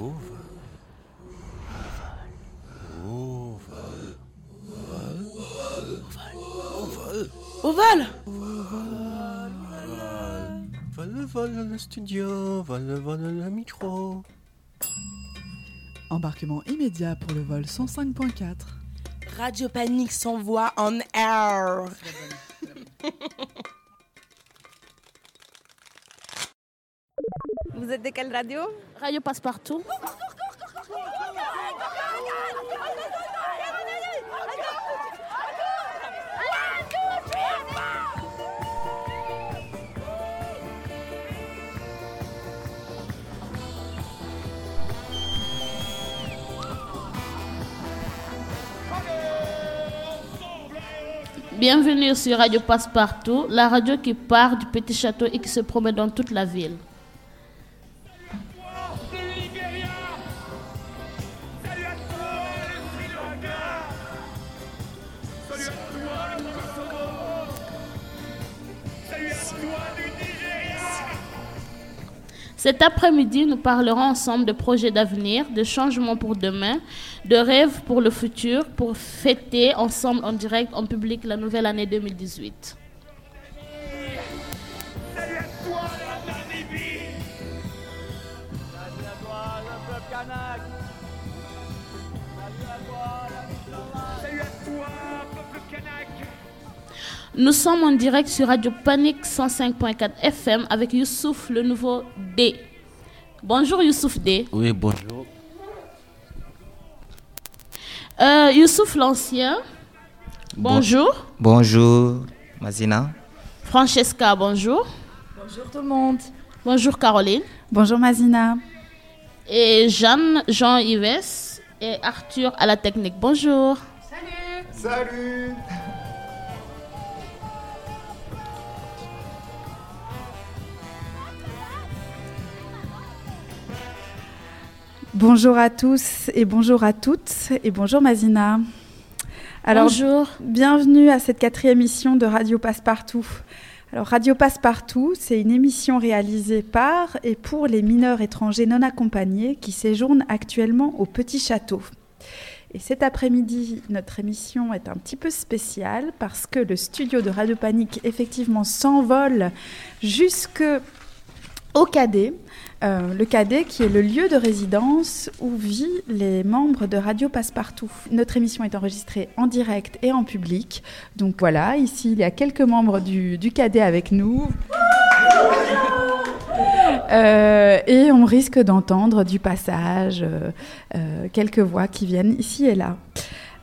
Mauve. Ovale. Vole, vole dans le studio, vole, vole dans le micro. Embarquement immédiat pour le vol 105.4. Radio Panique s'envoie on air. Vous êtes de quelle radio? Radio Passepartout. Bienvenue sur Radio Passepartout, la radio qui part du Petit Château et qui se promet dans toute la ville. Cet après-midi, nous parlerons ensemble de projets d'avenir, de changements pour demain, de rêves pour le futur, pour fêter ensemble en direct, en public, la nouvelle année 2018. Salut à toi, la Namibie! Salut à toi, le peuple kanak! Salut à toi, la Michelin! Salut à toi, peuple kanak! Nous sommes en direct sur Radio Panique 105.4 FM avec Youssouf, le nouveau D. Bonjour Youssouf D. Oui, bonjour. Youssouf l'ancien, bonjour. Bonjour Mazina. Francesca, bonjour. Bonjour tout le monde. Bonjour Caroline. Bonjour Mazina. Et Jeanne, Jean-Yves et Arthur à la technique, bonjour. Salut. Salut. Bonjour à tous et bonjour à toutes et bonjour Mazina. Alors, bonjour. Bienvenue à cette 4e émission de Radio Passepartout. Alors Radio Passepartout, c'est une émission réalisée par et pour les mineurs étrangers non accompagnés qui séjournent actuellement au Petit Château. Et cet après-midi, notre émission est un petit peu spéciale parce que le studio de Radio Panique effectivement s'envole jusqu'au KD. Le KD qui est le lieu de résidence où vivent les membres de Radio Passepartout. Notre émission est enregistrée en direct et en public. Donc voilà, ici il y a quelques membres du KD avec nous. Et on risque d'entendre du passage, quelques voix qui viennent ici et là.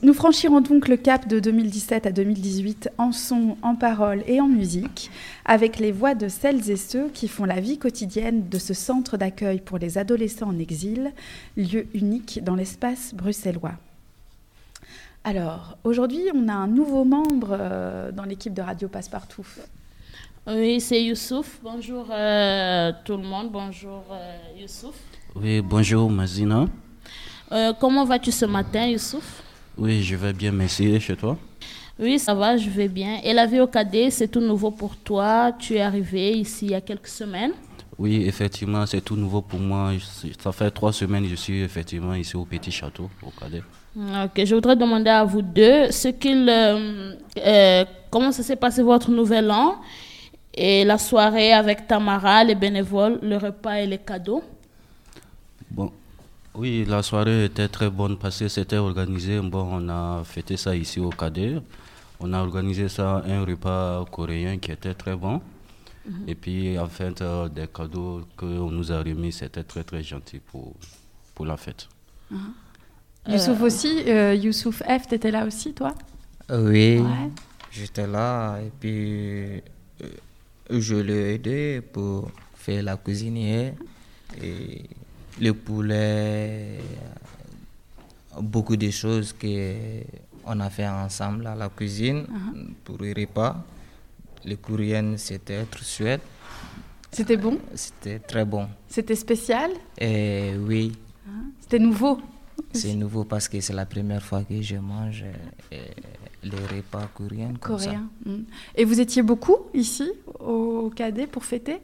Nous franchirons donc le cap de 2017 à 2018 en son, en parole et en musique, avec les voix de celles et ceux qui font la vie quotidienne de ce centre d'accueil pour les adolescents en exil, lieu unique dans l'espace bruxellois. Alors, aujourd'hui, on a un nouveau membre dans l'équipe de Radio Passepartout. Oui, c'est Youssouf. Bonjour tout le monde. Bonjour Youssouf. Oui, bonjour Mazina. Comment vas-tu ce matin, Youssouf? Oui, je vais bien, merci. Chez toi? Oui, ça va, je vais bien. Et la vie au KD, c'est tout nouveau pour toi. Tu es arrivé ici il y a quelques semaines. Oui, effectivement, c'est tout nouveau pour moi. Ça fait 3 semaines que je suis effectivement ici au Petit Château, au KD. Ok, je voudrais demander à vous deux comment ça s'est passé votre nouvel an et la soirée avec Tamara, les bénévoles, le repas et les cadeaux. Bon. Oui, la soirée était très bonne parce que c'était organisé. Bon, on a fêté ça ici au KD. On a organisé ça, un repas coréen qui était très bon. Mm-hmm. Et puis, en fait, des cadeaux qu'on nous a remis, c'était très, très gentil pour la fête. Uh-huh. Youssouf aussi, Youssouf F, t'étais là aussi, toi? Oui, ouais. J'étais là et puis je l'ai aidé pour faire la cuisine et le poulet, beaucoup de choses qu'on a fait ensemble à la cuisine pour les repas. Le coréen, c'était très chouette. C'était bon? C'était très bon. C'était spécial? Oui. C'était nouveau? C'est nouveau parce que c'est la première fois que je mange les repas coréens. Mmh. Et vous étiez beaucoup ici au KD pour fêter?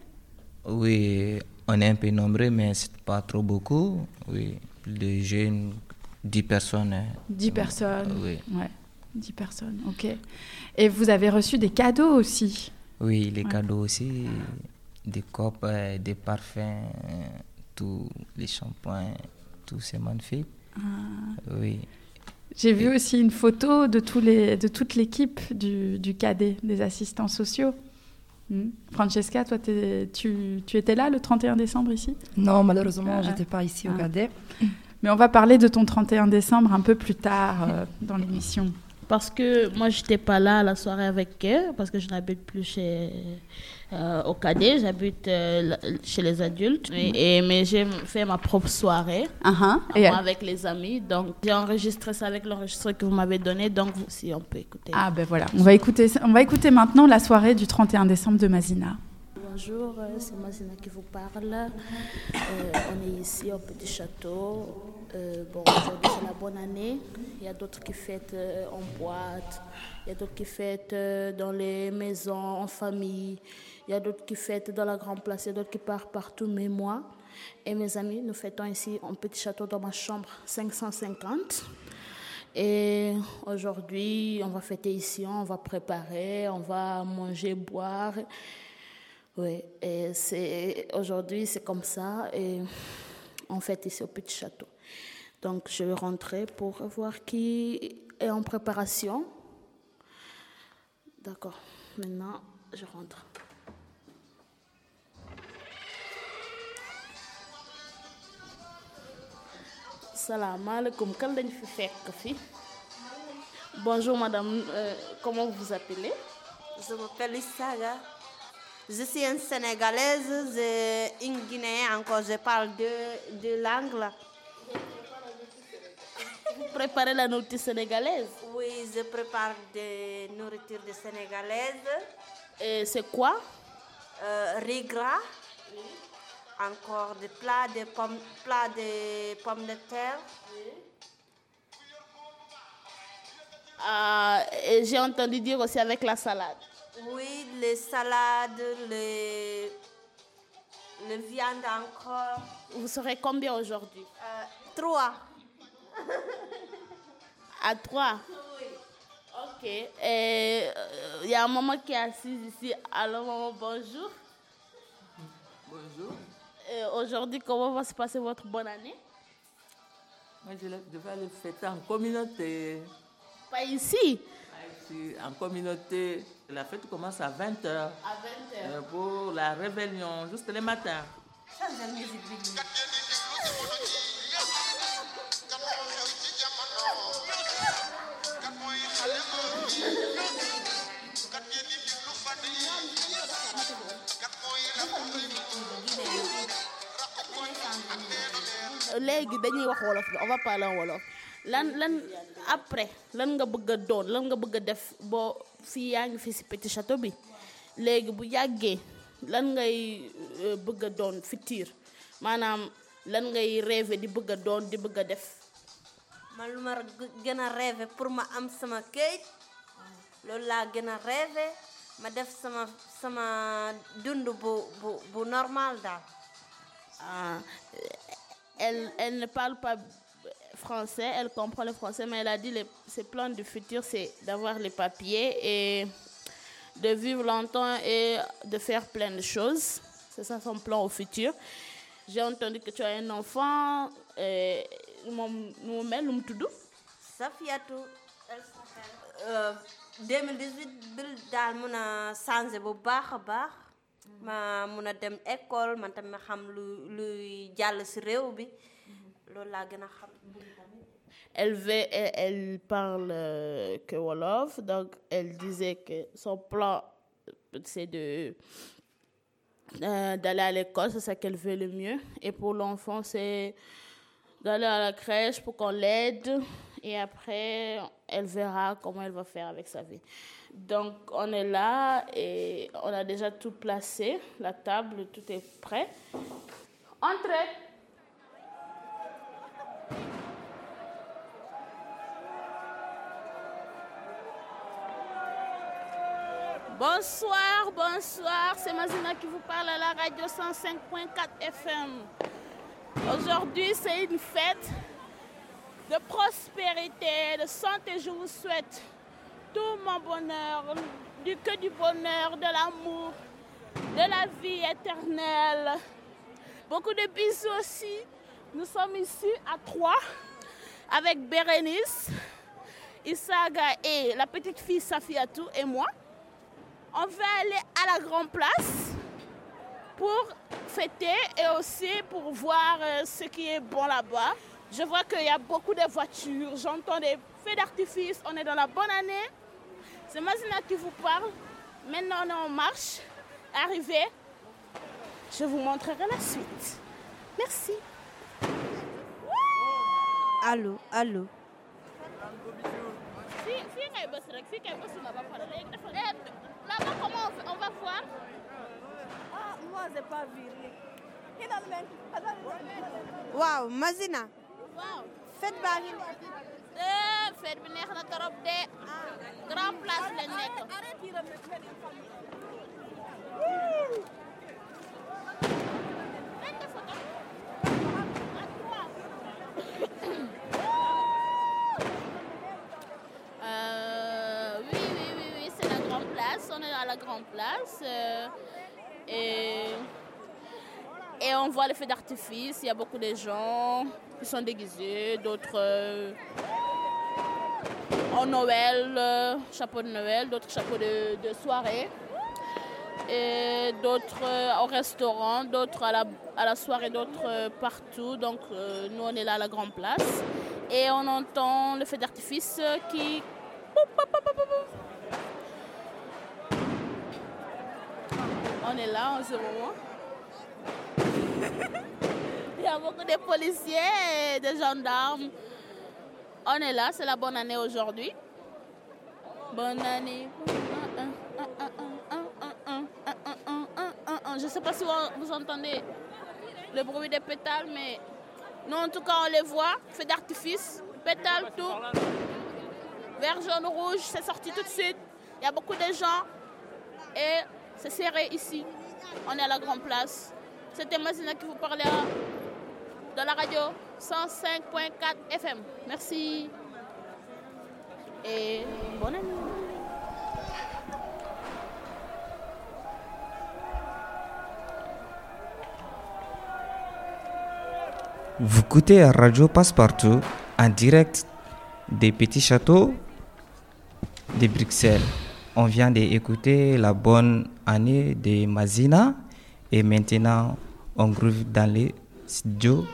Oui. On est un peu nombreux, mais c'est pas trop beaucoup. Oui, plus de jeunes, 10 personnes. 10 personnes, oui. Ouais. 10 personnes, ok. Et vous avez reçu des cadeaux aussi? Oui, les cadeaux aussi, des copes, des parfums, tous les shampoings, tout, c'est magnifique. Ah. Oui. J'ai vu aussi une photo de toute l'équipe du KD, des assistants sociaux. Francesca, toi, tu étais là le 31 décembre ici ? Non, malheureusement, je n'étais pas ici au KD. Mais on va parler de ton 31 décembre un peu plus tard dans l'émission. Parce que moi, je n'étais pas là à la soirée avec eux, parce que je n'habite plus au KD, j'habite chez les adultes, mais j'ai fait ma propre soirée avec les amis. Donc, j'ai enregistré ça avec l'enregistreur que vous m'avez donné, donc si on peut écouter. Ah ben voilà, on va écouter maintenant la soirée du 31 décembre de Mazina. Bonjour, c'est Mazina qui vous parle. On est ici au Petit Château. Aujourd'hui, c'est la bonne année. Il y a d'autres qui fêtent en boîte. Il y a d'autres qui fêtent dans les maisons, en famille. Il y a d'autres qui fêtent dans la grande place. Il y a d'autres qui partent partout. Mais moi et mes amis, nous fêtons ici au Petit Château dans ma chambre 550. Et aujourd'hui, on va fêter ici. On va préparer, on va manger, boire. Oui, et aujourd'hui, c'est comme ça. Et on fête ici au Petit Château. Donc, je vais rentrer pour voir qui est en préparation. D'accord, maintenant, je rentre. Salam alaikum, quel est le fait café? Bonjour madame, comment vous vous appelez? Je m'appelle Isaga. Je suis une Sénégalaise, une Guinéenne encore, je parle deux langues là. Vous préparez la nourriture sénégalaise? Oui, je prépare des nourritures de sénégalaise. Et c'est quoi? Riz gras, oui. Encore des plats de pommes de terre. Oui. Et j'ai entendu dire aussi avec la salade. Oui, les salades, les viandes encore. Vous serez combien aujourd'hui? 3. À 3? Oui. Ok. Et il y a un maman qui est assise ici. Alors, maman, bonjour. Bonjour. Et aujourd'hui, comment va se passer votre bonne année? Moi, je devais le fêter en communauté. Pas ici? Pas ici, en communauté. La fête commence à 20h. À 20h. Pour la réveillon, juste le matin. Ça, j'aime les églises. Léegi dañuy wax wolof on va parler en wolof lan après lan nga bëgg a doon lan nga bëgg a def boo fii yaa ngi fii si Petit Château bi léegi bu yàggee lan ngay bëgg a doon futur maanaam lan ngay rêver di bëgg a doon di bëgg a def. Man lu ma gën a rêver pour ma am sama këyit loolu laa gën a rêver ma def sama dund bu normal daal. Elle ne parle pas français, elle comprend le français, mais elle a dit que ses plans du futur, c'est d'avoir les papiers et de vivre longtemps et de faire plein de choses. C'est ça son plan au futur. J'ai entendu que tu as un enfant. Mon tout doux. Safiatou, elle s'appelle. 2018, je suis allée à la ma mun a dem école man tam ma xam luy jàll ci réew bi loolu laa gën a xam. Elle parle que wolof, donc elle disait que son plan c'est de d'aller à l'école, c'est ça qu'elle veut le mieux. Et pour l'enfant, c'est d'aller à la crèche pour qu'on l'aide. Et après, elle verra comment elle va faire avec sa vie. Donc, on est là et on a déjà tout placé. La table, tout est prêt. Entrez! Bonsoir, c'est Mazina qui vous parle à la radio 105.4 FM. Aujourd'hui, c'est une fête de prospérité, de santé. Je vous souhaite tout mon bonheur, que du bonheur, de l'amour, de la vie éternelle. Beaucoup de bisous aussi. Nous sommes ici à Troyes avec Bérenice, Isaga et la petite fille Safiatou et moi. On va aller à la Grande Place pour fêter et aussi pour voir ce qui est bon là-bas. Je vois qu'il y a beaucoup de voitures, j'entends des feux d'artifice, on est dans la bonne année. C'est Mazina qui vous parle. Maintenant, on est en marche. Arrivé, je vous montrerai la suite. Merci. Allô. Là-bas, comment on va voir? Ah, moi, je n'ai pas vu. Waouh, Mazina. Waouh. Faites barine. Faites barine, on a trop de grand place. Arrête de remettre les familles. On est à la Grande Place et on voit les feux d'artifice. Il y a beaucoup de gens qui sont déguisés, d'autres en Noël, chapeau de Noël, d'autres chapeau de soirée, et d'autres au restaurant, d'autres à la soirée, d'autres partout. Donc nous on est là à la Grande Place et on entend le feu d'artifice qui... On est là en ce moment. Il y a beaucoup de policiers et de gendarmes. On est là, c'est la bonne année aujourd'hui. Bonne année. Je ne sais pas si vous entendez le bruit des pétales, mais nous en tout cas on les voit. Feu d'artifice, pétales, tout. Vert, jaune, rouge, c'est sorti tout de suite. Il y a beaucoup de gens et... c'est serré ici, on est à la Grande Place. C'était Mazina qui vous parlait de la radio 105.4 FM. Merci et bonne année. Vous écoutez Radio Passepartout en direct des Petits Châteaux de Bruxelles. On vient d'écouter la bonne année de Mazina et maintenant on groove dans les studios.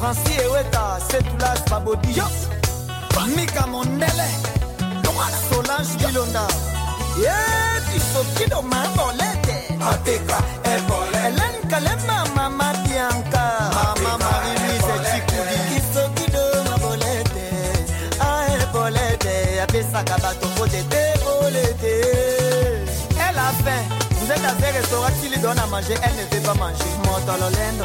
Francis Eweta, Setoulas Babodi, Mika Mondele, Solange Bilonda, Tisoki Doma Bolete, Ateka Ebole, Hélène Kalema, Mama Bianca, Mama Marie-Louise Chikoudi, Tisoki Doma Bolete, Aebolete, Abessa Kabato Potete, Bolete. Elle a faim. Vous êtes à des restaurants qui lui donnent à manger, elle ne veut pas manger. Montololendo,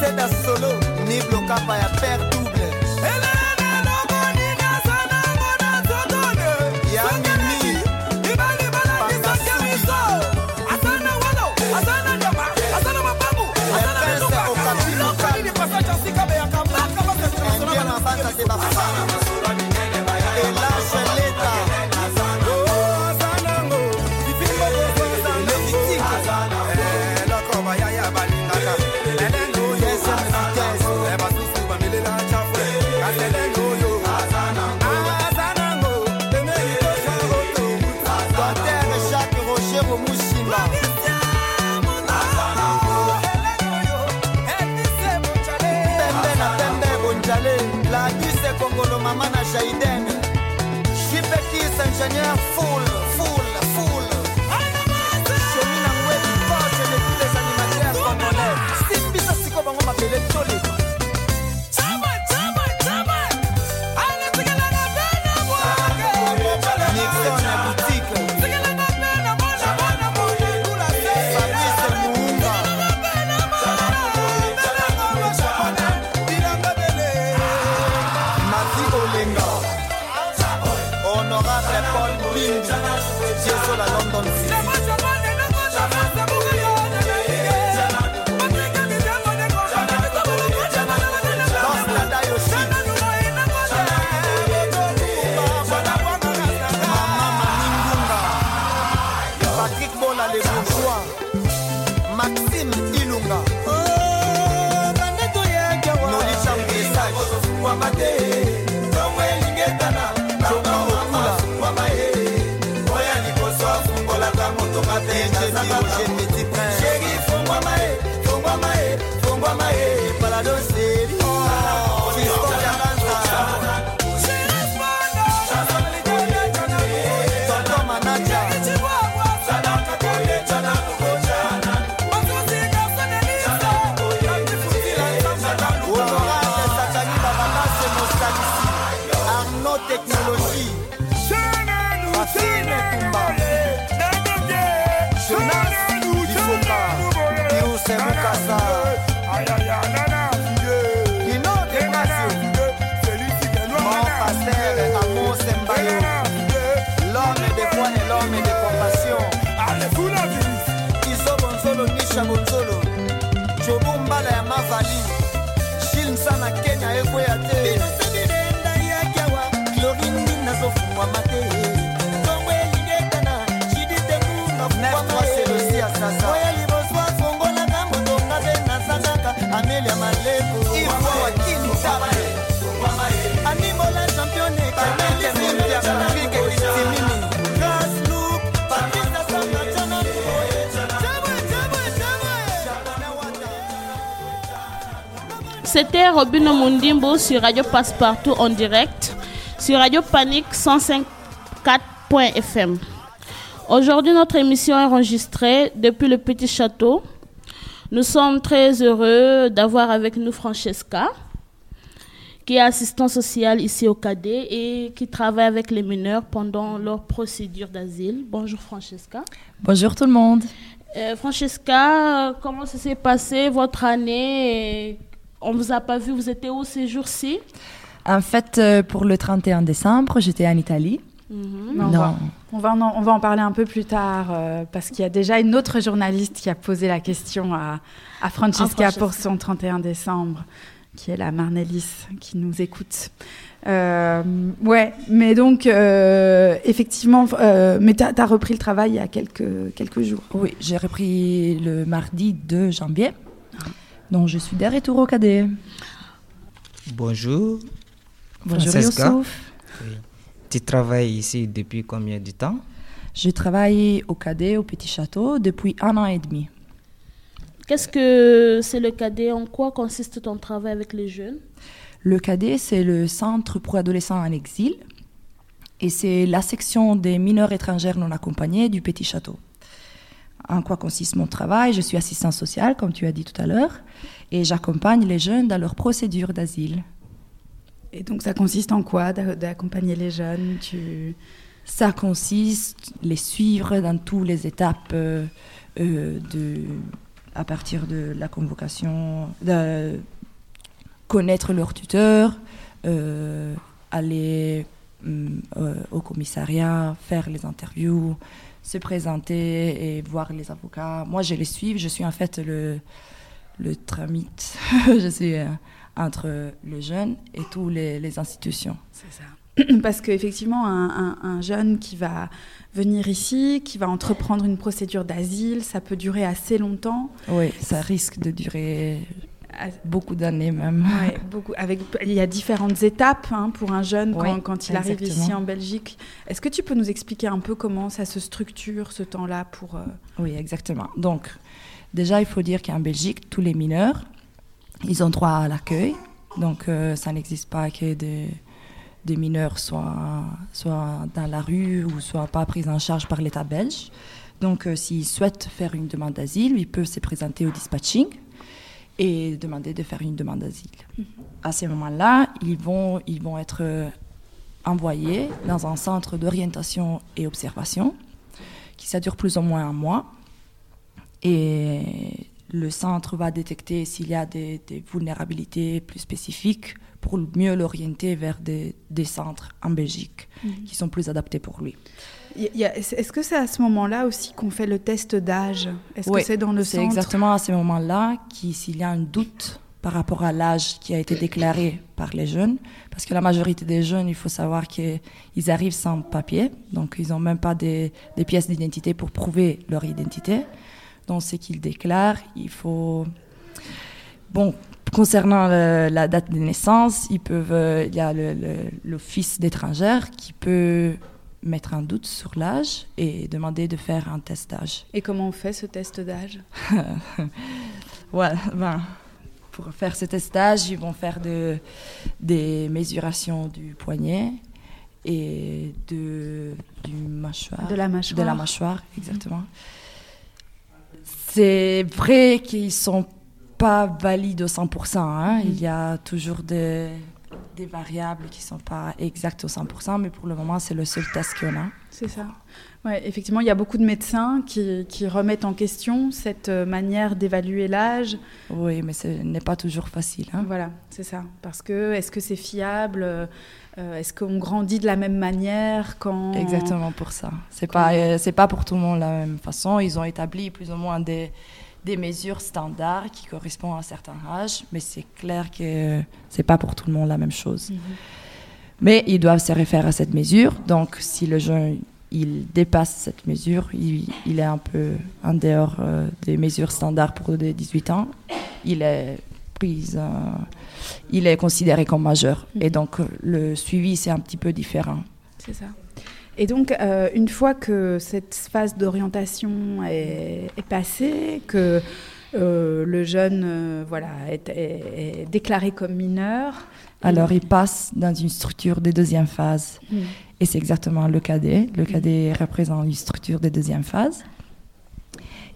c'est un solo, ni bloca pas à faire double. Ingénieur full. Je suis la web poche de tous les animateurs congolais. Si Pisa Siko Bango m'appelait Tolé. C'était Robino Mundimbo sur Radio Passepartout en direct, sur Radio Panique 105.4.fm. Aujourd'hui, notre émission est enregistrée depuis le Petit Château. Nous sommes très heureux d'avoir avec nous Francesca, qui est assistante sociale ici au KD et qui travaille avec les mineurs pendant leur procédure d'asile. Bonjour Francesca. Bonjour tout le monde. Francesca, comment ça s'est passé votre année? On ne vous a pas vu, vous étiez où ces jours-ci? En fait, pour le 31 décembre, j'étais en Italie. Mm-hmm. On va en parler un peu plus tard, parce qu'il y a déjà une autre journaliste qui a posé la question à Francesca pour son 31 décembre, qui est la Marnelis, qui nous écoute. Effectivement, mais tu as repris le travail il y a quelques jours. Oui, j'ai repris le mardi 2 janvier. Donc, je suis de retour au KD. Bonjour Francesca. Youssouf. Oui. Tu travailles ici depuis combien de temps? Je travaille au KD, au Petit Château, depuis 1 an et demi. Qu'est-ce que c'est le KD? En quoi consiste ton travail avec les jeunes? Le KD, c'est le centre pour adolescents en exil. Et c'est la section des mineurs étrangers non accompagnés du Petit Château. En quoi consiste mon travail? Je suis assistante sociale, comme tu as dit tout à l'heure, et j'accompagne les jeunes dans leur procédure d'asile. Et donc, ça consiste en quoi d'accompagner les jeunes? Ça consiste les suivre dans toutes les étapes à partir de la convocation, connaître leur tuteur, aller au commissariat, faire les interviews, se présenter et voir les avocats. Moi, je les suis, je suis en fait le tramite, je suis entre le jeune et toutes les institutions. C'est ça. Parce qu'effectivement, un jeune qui va venir ici, qui va entreprendre une procédure d'asile, ça peut durer assez longtemps. Oui, ça risque de durer beaucoup d'années même. Ouais, beaucoup. Il y a différentes étapes pour un jeune quand il arrive ici en Belgique. Est-ce que tu peux nous expliquer un peu comment ça se structure, ce temps-là pour... Oui, exactement. Donc, déjà, il faut dire qu'en Belgique, tous les mineurs, ils ont droit à l'accueil. Donc, ça n'existe pas que des mineurs soit dans la rue ou soit pas pris en charge par l'État belge. Donc, s'ils souhaitent faire une demande d'asile, ils peuvent se présenter au dispatching et demander de faire une demande d'asile. Mm-hmm. À ce moment-là, ils vont être envoyés dans un centre d'orientation et observation qui ça dure plus ou moins un mois. Et le centre va détecter s'il y a des vulnérabilités plus spécifiques pour mieux l'orienter vers des centres en Belgique qui sont plus adaptés pour lui. Est-ce que c'est à ce moment-là aussi qu'on fait le test d'âge ? Est-ce que c'est dans le centre ? C'est exactement à ce moment-là s'il y a un doute par rapport à l'âge qui a été déclaré par les jeunes, parce que la majorité des jeunes, il faut savoir qu'ils arrivent sans papier, donc ils n'ont même pas des pièces d'identité pour prouver leur identité. Donc ce qu'ils déclarent, il faut... Bon... Concernant la date de naissance, il y a l'office d'étrangère qui peut mettre un doute sur l'âge et demander de faire un test d'âge. Et comment on fait ce test d'âge ? Voilà, pour faire ce test d'âge, ils vont faire des mésurations du poignet et du mâchoire. De la mâchoire, exactement. C'est vrai qu'ils sont pas valide au 100%. Il y a toujours des variables qui ne sont pas exactes au 100%, mais pour le moment, c'est le seul test qu'on a. C'est ça. Ouais, effectivement, il y a beaucoup de médecins qui remettent en question cette manière d'évaluer l'âge. Oui, mais ce n'est pas toujours facile. Voilà, c'est ça. Parce que, est-ce que c'est fiable ? Est-ce qu'on grandit de la même manière quand... Exactement pour ça. C'est pas pour tout le monde la même façon. Ils ont établi plus ou moins des mesures standards qui correspondent à un certain âge, mais c'est clair que c'est pas pour tout le monde la même chose. Mmh. Mais ils doivent se référer à cette mesure, donc si le jeune dépasse cette mesure, il est un peu en dehors des mesures standards pour les 18 ans, il est considéré comme majeur. Mmh. Et donc le suivi, c'est un petit peu différent. C'est ça. Et donc, une fois que cette phase d'orientation est passée, que le jeune est déclaré comme mineur... Alors, il passe dans une structure de deuxième phase. Mmh. Et c'est exactement le KD. Le KD représente une structure de deuxième phase.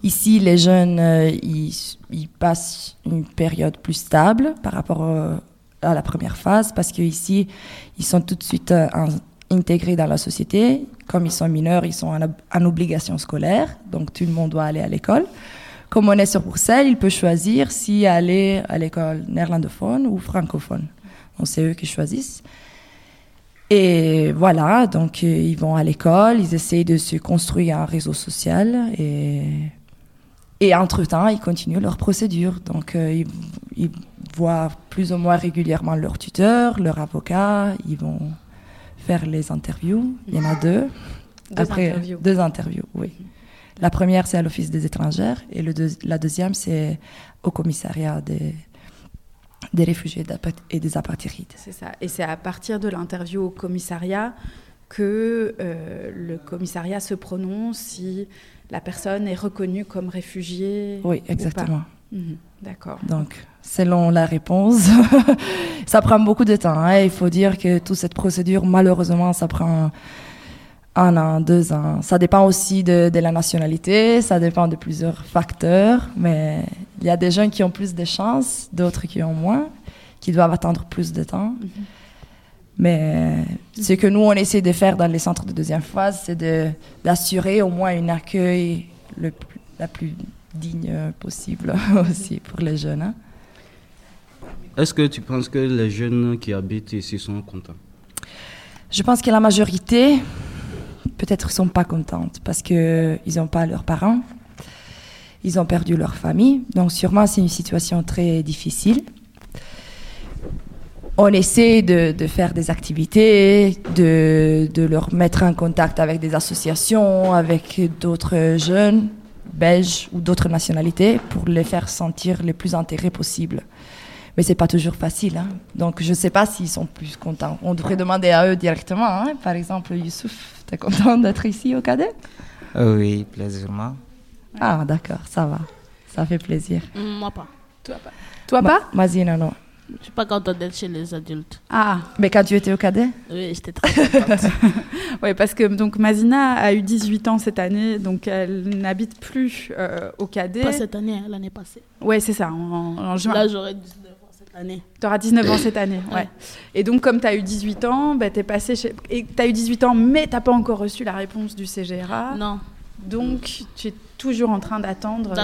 Ici, les jeunes, ils passent une période plus stable par rapport à la première phase, parce qu'ici, ils sont tout de suite... intégrés dans la société. Comme ils sont mineurs, ils sont en obligation scolaire, donc tout le monde doit aller à l'école. Comme on est sur Bruxelles, il peut choisir si aller à l'école néerlandophone ou francophone. Donc c'est eux qui choisissent. Et voilà, donc ils vont à l'école, ils essayent de se construire un réseau social et entre-temps, ils continuent leur procédure. Donc ils voient plus ou moins régulièrement leur tuteur, leur avocat, ils vont... faire les interviews, il y en a deux. Deux interviews, oui. La première, c'est à l'Office des étrangères et la deuxième, c'est au commissariat des réfugiés et des apatrides. C'est ça. Et c'est à partir de l'interview au commissariat que le commissariat se prononce si la personne est reconnue comme réfugiée. Oui, exactement. Ou pas. Mmh. D'accord. Donc... selon la réponse. Ça prend beaucoup de temps. Il faut dire que toute cette procédure, malheureusement, ça prend 1 an, 2 ans. Ça dépend aussi de la nationalité, ça dépend de plusieurs facteurs. Mais il y a des jeunes qui ont plus de chances, d'autres qui ont moins, qui doivent attendre plus de temps. Mm-hmm. Mais ce que nous, on essaie de faire dans les centres de deuxième phase, c'est d'assurer au moins un accueil la plus digne possible aussi pour les jeunes. Hein. Est-ce que tu penses que les jeunes qui habitent ici sont contents? Je pense que la majorité, peut-être, ne sont pas contentes parce qu'ils n'ont pas leurs parents, ils ont perdu leur famille. Donc sûrement, c'est une situation très difficile. On essaie de faire des activités, de leur mettre en contact avec des associations, avec d'autres jeunes belges ou d'autres nationalités pour les faire sentir le plus intégrés possible. Mais ce n'est pas toujours facile. Hein. Donc, je ne sais pas s'ils sont plus contents. On devrait demander à eux directement. Hein. Par exemple, Youssouf, tu es content d'être ici au CAD? Oui, plaisamment. Ah, d'accord, ça va. Ça fait plaisir. Moi pas. Toi pas. Toi pas? Mazina, non. Je ne suis pas contente d'être chez les adultes. Ah, mais quand tu étais au CAD? Oui, j'étais très contente. Oui, parce que donc, Mazina a eu 18 ans cette année, donc elle n'habite plus au CAD. Pas cette année, hein, l'année passée. Oui, c'est ça, en juin. Là, j'aurais 19 ans cette année. Tu auras 19 ans cette année, ouais. Et donc, comme tu as eu 18 ans, bah, tu es passée chez... Et tu as eu 18 ans, mais tu n'as pas encore reçu la réponse du CGRA. Non. Donc, tu es toujours en train d'attendre,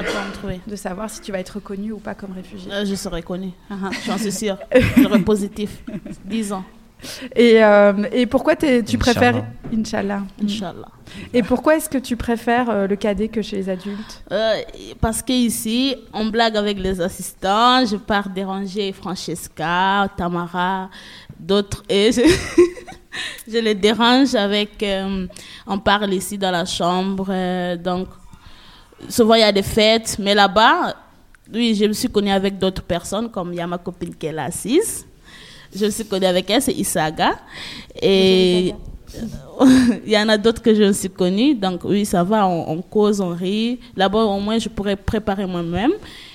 de savoir si tu vas être reconnue ou pas comme réfugiée. Je serai connue, j'en suis sûre. Je serai positif, 10 ans. Et pourquoi tu préfères... Inch'Allah. Inch'Allah. Et pourquoi est-ce que tu préfères le KD que chez les adultes? Parce qu'ici, on blague avec les assistants. Je pars déranger Francesca, Tamara, d'autres. Et je les dérange avec... on parle ici dans la chambre. Donc, souvent, il y a des fêtes. Mais là-bas, oui, je me suis connue avec d'autres personnes. Comme il y a ma copine qui est là assise. Je me suis connue avec elle, c'est Isaga. Et il y en a d'autres que je me suis connue. Donc oui, ça va, on cause, on rit. Là-bas, au moins, je pourrais préparer moi-même.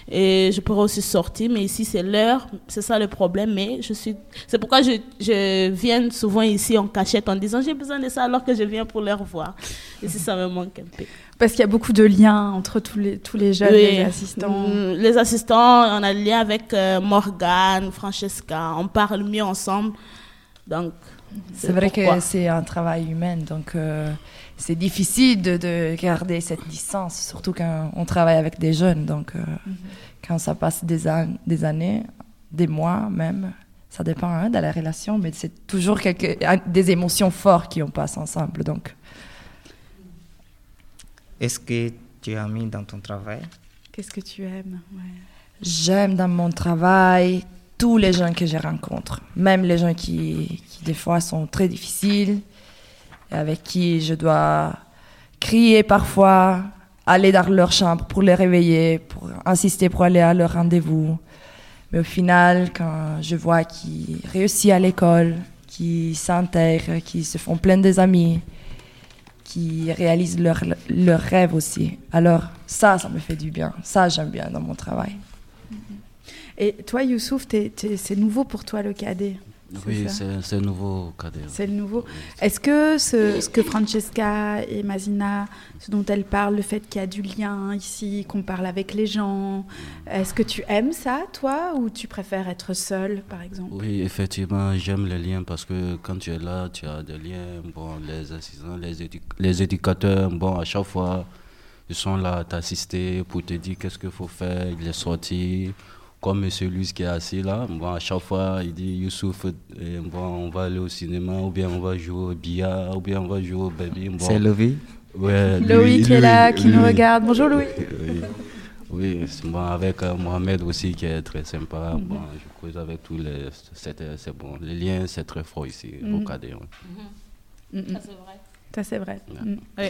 Et je pourrais aussi sortir. Mais ici, c'est l'heure. C'est ça le problème. Mais c'est pourquoi je viens souvent ici en cachette en disant j'ai besoin de ça alors que je viens pour les revoir. Et si ça me manque un peu. Parce qu'il y a beaucoup de liens entre tous les jeunes, oui. Les assistants. Les assistants, on a le lien avec Morgane, Francesca. On parle mieux ensemble. Donc, c'est vrai que c'est un travail humain. Donc, c'est difficile de garder cette distance, surtout quand on travaille avec des jeunes. Donc, quand ça passe des années, des mois même, ça dépend hein, de la relation. Mais c'est toujours des émotions fortes qu'on passe ensemble. Donc... Est-ce que tu as mis dans ton travail? Qu'est-ce que tu aimes? Ouais. J'aime dans mon travail tous les gens que je rencontre, même les gens qui des fois sont très difficiles, avec qui je dois crier parfois, aller dans leur chambre pour les réveiller, pour insister pour aller à leur rendez-vous. Mais au final, quand je vois qu'ils réussissent à l'école, qu'ils s'intègrent, qu'ils se font plein des amis, qui réalisent leurs rêves aussi. Alors ça me fait du bien. Ça, j'aime bien dans mon travail. Et toi, Youssouf, c'est nouveau pour toi, le KD? Oui, c'est nouveau, KD. C'est le nouveau. Est-ce que ce que Francesca et Mazina, ce dont elles parlent, le fait qu'il y a du lien ici, qu'on parle avec les gens, est-ce que tu aimes ça, toi, ou tu préfères être seule, par exemple? Oui, effectivement, j'aime les liens parce que quand tu es là, tu as des liens. Bon, les assistants, les éducateurs, bon, à chaque fois, ils sont là à t'assister pour te dire qu'est-ce qu'il faut faire, les sorties. Comme M. Louis qui est assis là, bon, à chaque fois, il dit « Youssouf, bon, on va aller au cinéma, ou bien on va jouer au billard, ou bien on va jouer au baby. Bon. » C'est Louis? Ouais, Louis qui est là, qui nous regarde. Bonjour Louis. Oui, bon, avec Mohamed aussi qui est très sympa. Mm-hmm. Bon, je cause avec tous les... C'est bon, les liens, c'est très fort ici, au KD. Ouais. Mm-hmm. Ça, c'est vrai. Ça, c'est vrai. Ouais.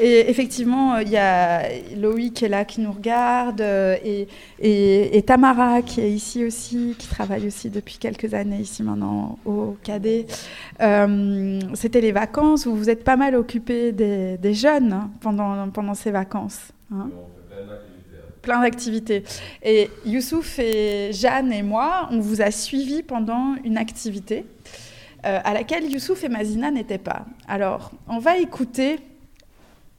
Et effectivement, il y a Loïc qui est là, qui nous regarde, et Tamara qui est ici aussi, qui travaille aussi depuis quelques années ici maintenant au KD. C'était les vacances où vous êtes pas mal occupés des jeunes hein, pendant ces vacances. Hein. Plein d'activités. Et Youssouf et Jeanne et moi, on vous a suivis pendant une activité. À laquelle Youssouf et Mazina n'étaient pas. Alors, on va écouter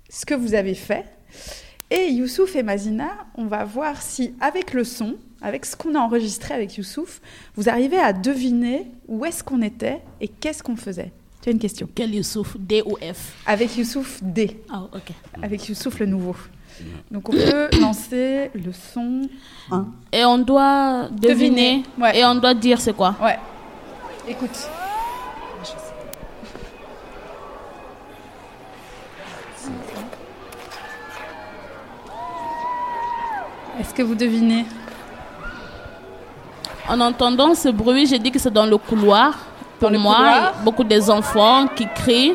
ce que vous avez fait. Et Youssouf et Mazina, on va voir si, avec le son, avec ce qu'on a enregistré avec Youssouf, vous arrivez à deviner où est-ce qu'on était et qu'est-ce qu'on faisait. Tu as une question? Quel Youssouf? D ou F? Avec Youssouf, D. Ah, ok. Avec Youssouf, le nouveau. Donc on peut lancer le son 1. Et on doit deviner. Ouais. Et on doit dire c'est quoi. Ouais. Écoute. Est-ce que vous devinez? En entendant ce bruit, j'ai dit que c'est dans le couloir. Pour moi, beaucoup des enfants qui crient.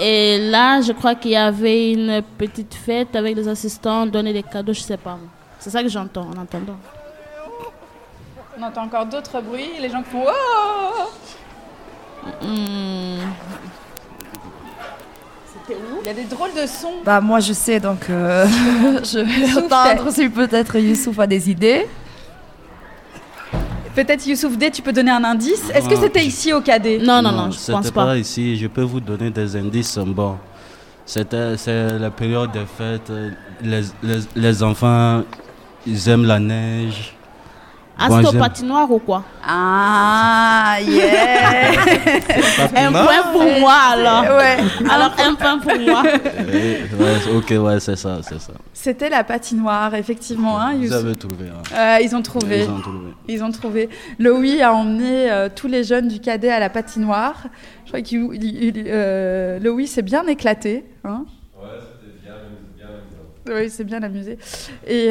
Et là, je crois qu'il y avait une petite fête avec les assistants, donner des cadeaux, je ne sais pas. C'est ça que j'entends en entendant. On entend encore d'autres bruits, les gens qui font « Oh !» C'était où ? Il y a des drôles de sons. Bah, moi, je sais, donc je vais entendre si peut-être Youssouf a des idées. Peut-être Youssouf D, tu peux donner un indice. Est-ce que c'était ici au KD? Non, je pense pas. C'était pas ici. Je peux vous donner des indices. Bon, c'est la période des fêtes. Les enfants, ils aiment la neige. C'était au patinoire ou quoi? Ah, yeah. Un point pour moi alors. Ouais. Alors un point pour moi. Ouais, c'est ça. C'était la patinoire, effectivement. Hein, ils avaient trouvé. Hein. Ils ont trouvé. Louis a emmené tous les jeunes du cadet à la patinoire. Je crois que Louis s'est bien éclaté. Hein. Oui, c'est bien amusé. Et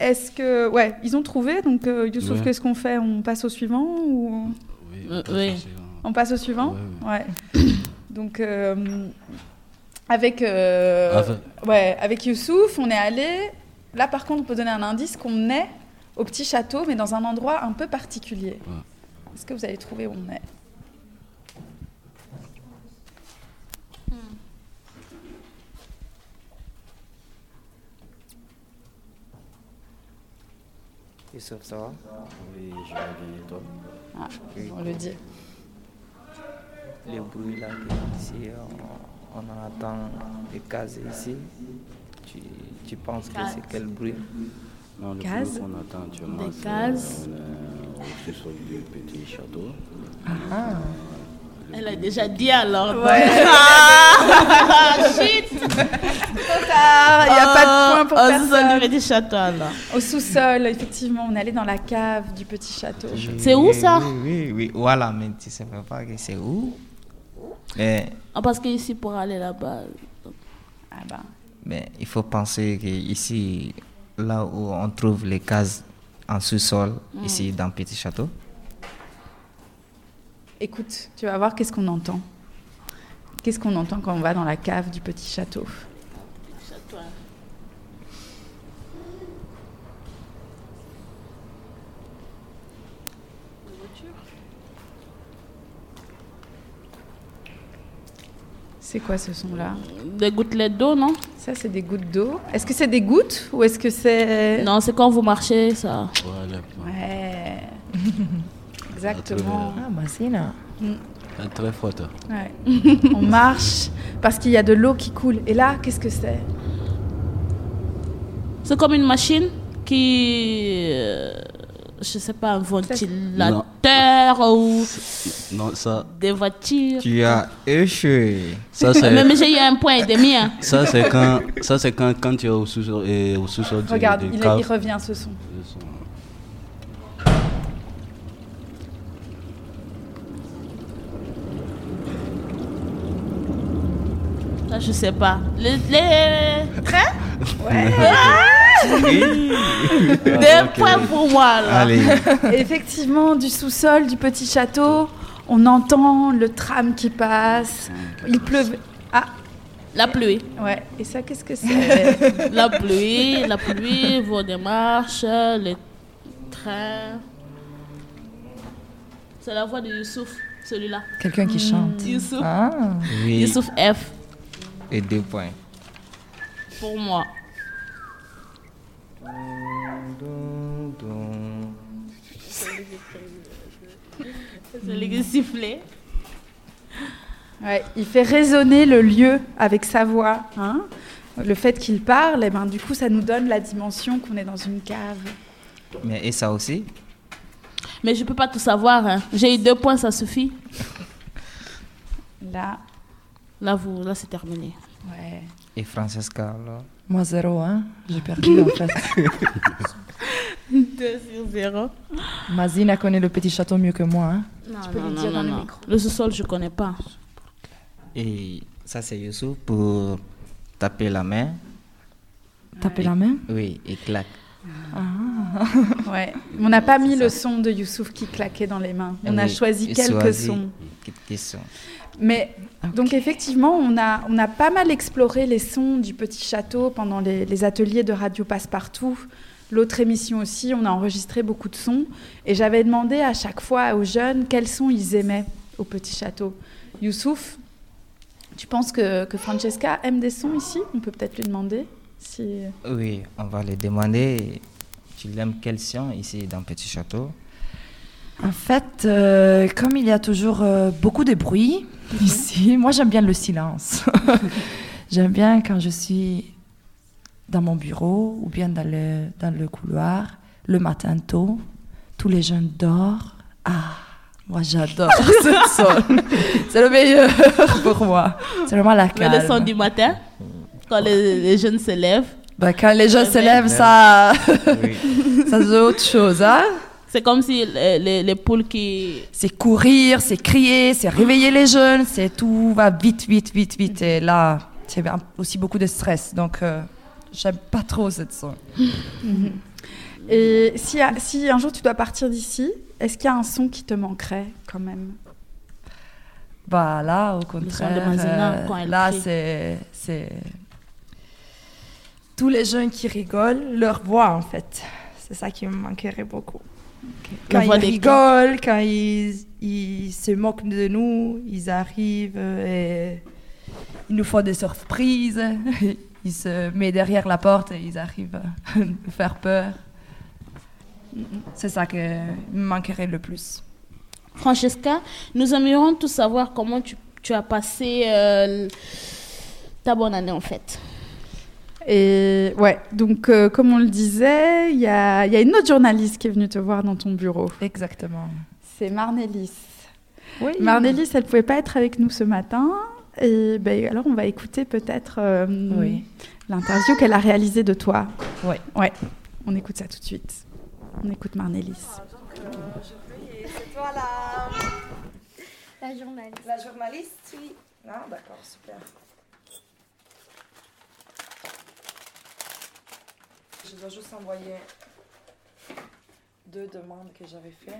est-ce que... Ouais, ils ont trouvé, donc Youssouf, qu'est-ce qu'on fait? On passe au suivant ou... Oui. On passe au suivant. Ouais. Donc, avec Youssouf, on est allé... Là, par contre, on peut donner un indice qu'on est au Petit Château, mais dans un endroit un peu particulier. Ouais. Est-ce que vous allez trouver où on est? Youssouf, ça va? Oui, je vais bien, et toi? Ah, oui. On le dit. Les bruits là, ici, on en attend les cases ici. Tu penses que c'est quel bruit? Non, le bruit qu'on attend actuellement, c'est on est sur le Petit Château. Ah. Elle a déjà dit alors. Ouais. Shit. Trop tard. Il n'y a pas de point pour personne. Au sous-sol du Petit Château alors. Au sous-sol, effectivement, on allait dans la cave du Petit Château. C'est où ça? Oui. Voilà, mais tu ne sais pas que c'est où. Parce qu'ici, pour aller là-bas... Mais il faut penser qu'ici, là où on trouve les cases en sous-sol, ici, dans Petit Château. Écoute, tu vas voir qu'est-ce qu'on entend. Qu'est-ce qu'on entend quand on va dans la cave du Petit Château? C'est quoi ce son-là? Des gouttelettes d'eau, non? Ça, c'est des gouttes d'eau. Est-ce que c'est des gouttes ou est-ce que c'est... Non, c'est quand vous marchez, ça. Voilà. Ouais. Exactement. Ah, Mazina. Très forte. Ouais. On marche parce qu'il y a de l'eau qui coule. Et là, qu'est-ce que c'est? C'est comme une machine qui... je sais pas, un ventilateur ou... Non, ça... Des voitures. Tu as échoué. Ça, c'est... Mais j'ai eu un point et demi. Hein. Ça, c'est quand tu es au sous-sol du... Regarde, il revient ce son. Je sais pas. Les trains? Ouais. Deux points pour moi, là. Allez. Effectivement, du sous-sol du Petit Château, on entend le tram qui passe. Il pleut. Ah. La pluie. Ouais. Et ça, qu'est-ce que c'est? La pluie, vos démarches, les trains. C'est la voix de Youssouf, celui-là. Quelqu'un qui chante. Youssouf. Ah. Oui. Youssouf F. Et 2 points. Pour moi. C'est le sifflet. Ouais, il fait résonner le lieu avec sa voix. Hein? Le fait qu'il parle, du coup, ça nous donne la dimension qu'on est dans une cave. Et ça aussi? Mais je ne peux pas tout savoir. Hein. J'ai eu 2 points, ça suffit. Là, c'est terminé. Ouais. Et Francesca, alors? Moi, 0, hein. J'ai perdu, en fait. 2-0. Mazina connaît le Petit Château mieux que moi, hein. Non, tu peux lui dire dans le micro. Le sous-sol, je connais pas. Et ça, c'est Youssouf pour taper la main. Taper la main? Oui, et claque. Ah. Ouais. On n'a pas mis le son de Youssouf qui claquait dans les mains. On a choisi quelques sons. Mais donc effectivement, on a pas mal exploré les sons du Petit Château pendant les ateliers de Radio Passepartout. L'autre émission aussi, on a enregistré beaucoup de sons. Et j'avais demandé à chaque fois aux jeunes quels sons ils aimaient au Petit Château. Youssouf, tu penses que Francesca aime des sons ici? On peut peut-être lui demander. Si... Oui, on va lui demander. Tu l'aimes quel son ici dans Petit Château? En fait, comme il y a toujours beaucoup de bruit ici, moi j'aime bien le silence. J'aime bien quand je suis dans mon bureau ou bien dans le couloir, le matin tôt, tous les jeunes dorment. Ah, moi j'adore ce son. C'est le meilleur pour moi. C'est vraiment la calme. Mais le son du matin, quand les jeunes se lèvent. Bah, quand les jeunes se lèvent, ça, oui. Ça c'est autre chose, hein. C'est comme si les poules qui... C'est courir, c'est crier, c'est réveiller les jeunes, c'est tout va vite. Et là, c'est aussi beaucoup de stress. Donc, j'aime pas trop cette son. Mm-hmm. Et si un jour tu dois partir d'ici, est-ce qu'il y a un son qui te manquerait quand même? Bah là, au contraire, le son de Mazina, quand elle là, crie. C'est tous les jeunes qui rigolent, leur voix en fait. C'est ça qui me manquerait beaucoup. Okay. Quand ils rigolent, quand ils se moquent de nous, ils arrivent et ils nous font des surprises. Ils se mettent derrière la porte et ils arrivent à nous faire peur. C'est ça qui me manquerait le plus. Francesca, nous aimerions tous savoir comment tu as passé ta bonne année en fait. Et ouais, donc comme on le disait, il y a une autre journaliste qui est venue te voir dans ton bureau. Exactement. C'est Marnelis. Oui. Marnelis, elle pouvait pas être avec nous ce matin. Et ben alors on va écouter peut-être l'interview qu'elle a réalisée de toi. Ouais. Ouais. On écoute ça tout de suite. On écoute Marnelis. C'est toi la journaliste. La journaliste, oui. Ah d'accord, super. Je dois juste envoyer 2 demandes que j'avais faites.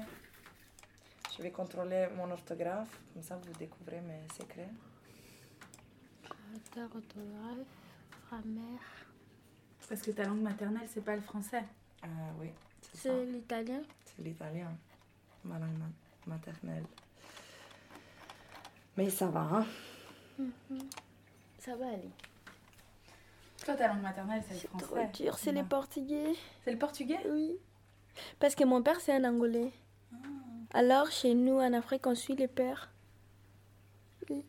Je vais contrôler mon orthographe, comme ça vous découvrez mes secrets. Caractère, orthographe, grammaire. Parce que ta langue maternelle, c'est pas le français. Oui, c'est l'italien. C'est l'italien, ma langue maternelle. Mais ça va, hein? Mm-hmm. Ça va aller. Toi, ta langue maternelle, c'est le français. C'est trop dur, c'est le portugais. C'est le portugais? Oui. Parce que mon père, c'est un Angolais. Ah. Alors, chez nous, en Afrique, on suit les pères. Oui.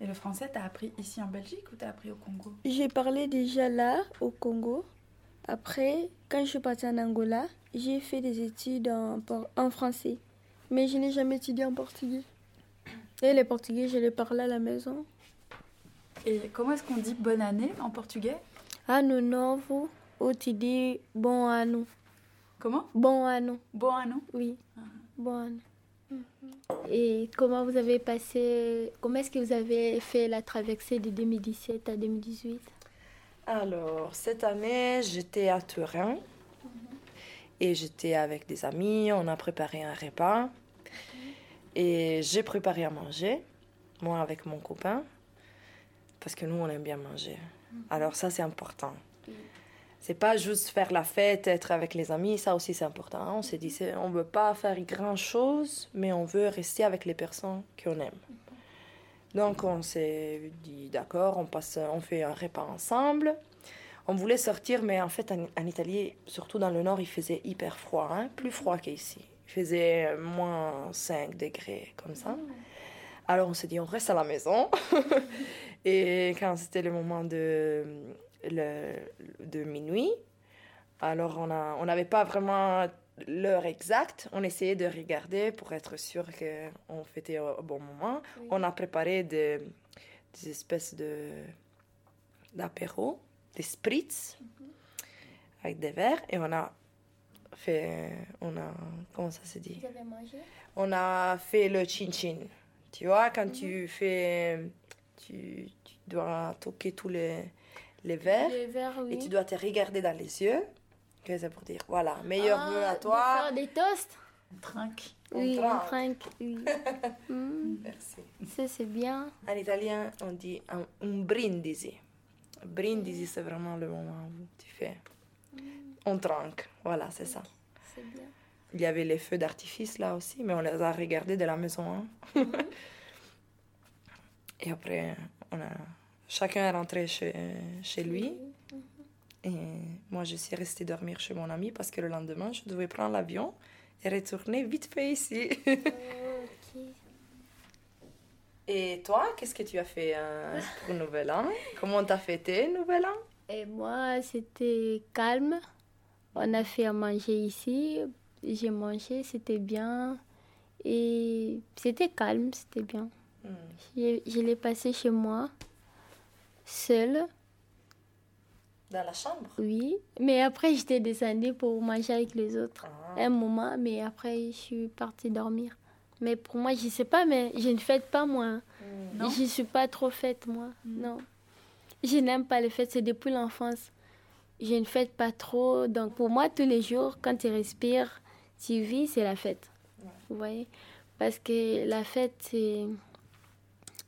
Et le français, t'as appris ici en Belgique ou t'as appris au Congo? J'ai parlé déjà là, au Congo. Après, quand je suis partie en Angola, j'ai fait des études en français. Mais je n'ai jamais étudié en portugais. Et le portugais, je le parlais à la maison. Et comment est-ce qu'on dit bonne année en portugais? Ano novo, ou tu dis bon ano. Comment? Bon ano. Bon ano? Oui, bon ano. Et comment vous avez passé, comment est-ce que vous avez fait la traversée de 2017 à 2018? Alors, cette année, j'étais à Turin et j'étais avec des amis, on a préparé un repas et j'ai préparé à manger, moi avec mon copain. Parce que nous, on aime bien manger. Alors ça, c'est important. C'est pas juste faire la fête, être avec les amis, ça aussi, c'est important. On s'est dit, on veut pas faire grand-chose, mais on veut rester avec les personnes qu'on aime. Donc, on s'est dit, d'accord, on fait un repas ensemble. On voulait sortir, mais en fait, en Italie, surtout dans le nord, il faisait hyper froid, hein, plus froid qu'ici. Il faisait moins 5 degrés, comme ça. Alors, on s'est dit, on reste à la maison. Et quand c'était le moment de minuit, alors on n'avait pas vraiment l'heure exacte. On essayait de regarder pour être sûr qu'on fêtait au bon moment. Oui. On a préparé des espèces de d'apéro, des spritz, avec des verres, et on a fait, comment ça se dit? Vous avez mangé? On a fait le chin-chin. Tu vois, quand tu fais, tu dois toquer tous les verres, oui. Et tu dois te regarder dans les yeux. Que c'est pour dire, voilà, meilleur vœu à toi. De faire des toasts. Trinque. Oui, on trinque. Oui. Merci. Ça, c'est bien. En italien, on dit un brindisi. Brindisi, c'est vraiment le moment où tu fais. On trinque. Voilà, c'est ça. C'est bien. Il y avait les feux d'artifice là aussi, mais on les a regardés de la maison. Hein. Et après, chacun est rentré chez lui. Et moi, je suis restée dormir chez mon ami parce que le lendemain, je devais prendre l'avion et retourner vite fait ici. Okay. Et toi, qu'est-ce que tu as fait pour Nouvel An? Comment t'as fêté Nouvel An? Et moi, c'était calme. On a fait à manger ici. J'ai mangé, c'était bien. Et c'était calme, c'était bien. Je l'ai passé chez moi, seule. Dans la chambre? Oui, mais après j'étais descendue pour manger avec les autres. Un moment, mais après je suis partie dormir. Mais pour moi, je ne sais pas, mais je ne fête pas moi. Non? Je ne suis pas trop fête moi, non. Je n'aime pas les fêtes, c'est depuis l'enfance. Je ne fête pas trop, donc pour moi, tous les jours, quand tu respires, tu vis, c'est la fête. Ouais. Vous voyez? Parce que la fête, c'est...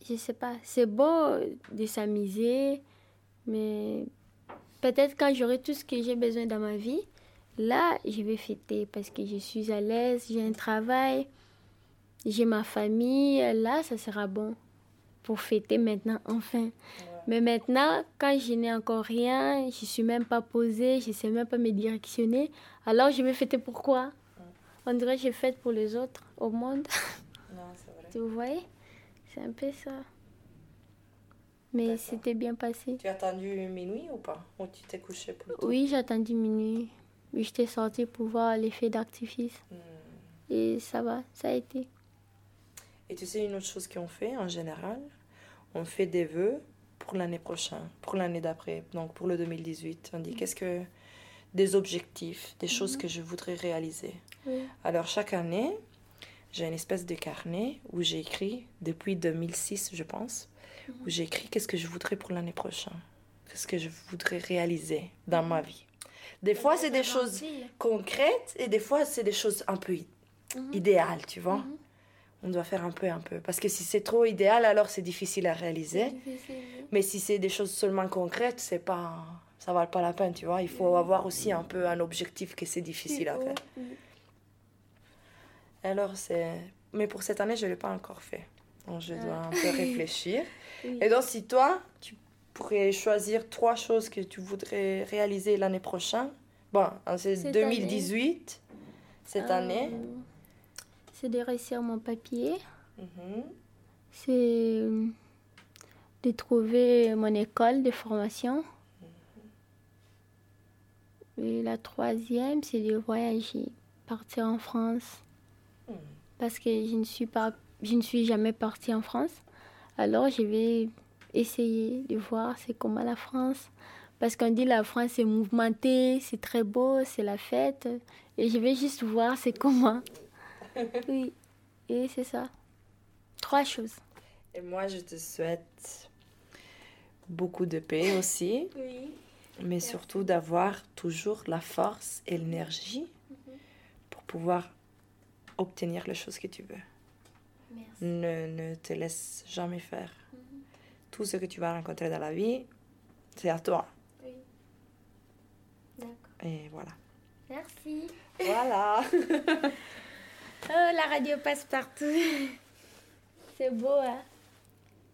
Je sais pas, c'est beau de s'amuser, mais... Peut-être quand j'aurai tout ce que j'ai besoin dans ma vie, là, je vais fêter parce que je suis à l'aise, j'ai un travail, j'ai ma famille. Là, ça sera bon pour fêter maintenant, enfin. Ouais. Mais maintenant, quand je n'ai encore rien, je ne suis même pas posée, je ne sais même pas me directionner, alors je vais fêter pourquoi? On dirait que je fête pour les autres au monde. Non, c'est vrai. Vous voyez? C'est un peu ça. Mais d'accord. C'était bien passé. Tu as attendu minuit ou pas? Ou tu t'es couché plus tôt? Oui, j'ai attendu minuit. J'étais sortie pour voir les feux d'artifice. Et ça va, ça a été. Et tu sais, une autre chose qu'on fait en général, on fait des vœux pour l'année prochaine, pour l'année d'après, donc pour le 2018. On dit qu'est-ce que... Des objectifs, des choses que je voudrais réaliser. Oui. Alors chaque année, j'ai une espèce de carnet où j'ai écrit, depuis 2006 je pense, où j'écris qu'est-ce que je voudrais pour l'année prochaine, qu'est-ce que je voudrais réaliser dans ma vie. Des fois, c'est des choses concrètes et des fois, c'est des choses un peu idéales, tu vois. On doit faire un peu. Parce que si c'est trop idéal, alors c'est difficile à réaliser. Mais si c'est des choses seulement concrètes, c'est pas... ça ne vaut pas la peine, tu vois. Il faut avoir aussi un peu un objectif que c'est difficile à faire. Alors, c'est... Mais pour cette année, je ne l'ai pas encore fait. Donc, je dois un peu réfléchir. Oui. Et donc, si toi, tu pourrais choisir 3 choses que tu voudrais réaliser l'année prochaine, bon, c'est 2018, année. Cette année. C'est de réussir mon papier. C'est de trouver mon école de formation. Et la 3e, c'est de voyager, partir en France. Parce que je ne suis jamais partie en France. Alors, je vais essayer de voir c'est comment la France. Parce qu'on dit la France, c'est mouvementé, c'est très beau, c'est la fête. Et je vais juste voir c'est comment. Oui, et c'est ça. 3 choses. Et moi, je te souhaite beaucoup de paix aussi. Oui. Mais surtout d'avoir toujours la force et l'énergie pour pouvoir obtenir les choses que tu veux. Merci. Ne te laisse jamais faire. Tout ce que tu vas rencontrer dans la vie, c'est à toi. Oui. D'accord. Et voilà. Merci. Voilà. La radio passe partout. C'est beau, hein?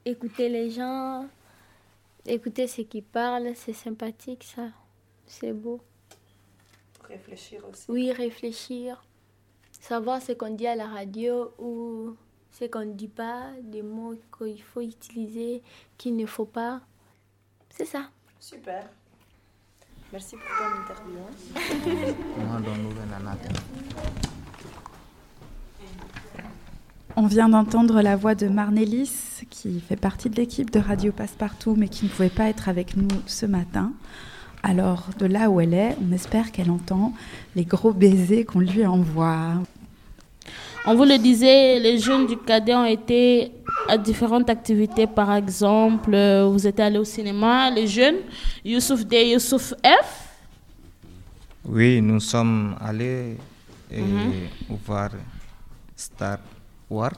Écouter les gens... Écouter ce qui parle, c'est sympathique, ça. C'est beau. Réfléchir aussi. Oui, réfléchir. Savoir ce qu'on dit à la radio ou ce qu'on ne dit pas, des mots qu'il faut utiliser, qu'il ne faut pas. C'est ça. Super. Merci pour ton interview. On vient d'entendre la voix de Marnelis, qui fait partie de l'équipe de Radio Passepartout, mais qui ne pouvait pas être avec nous ce matin. Alors, de là où elle est, on espère qu'elle entend les gros baisers qu'on lui envoie. On vous le disait, les jeunes du KD ont été à différentes activités. Par exemple, vous êtes allés au cinéma, les jeunes, Youssouf D, Youssouf F. Oui, nous sommes allés voir Star Wars.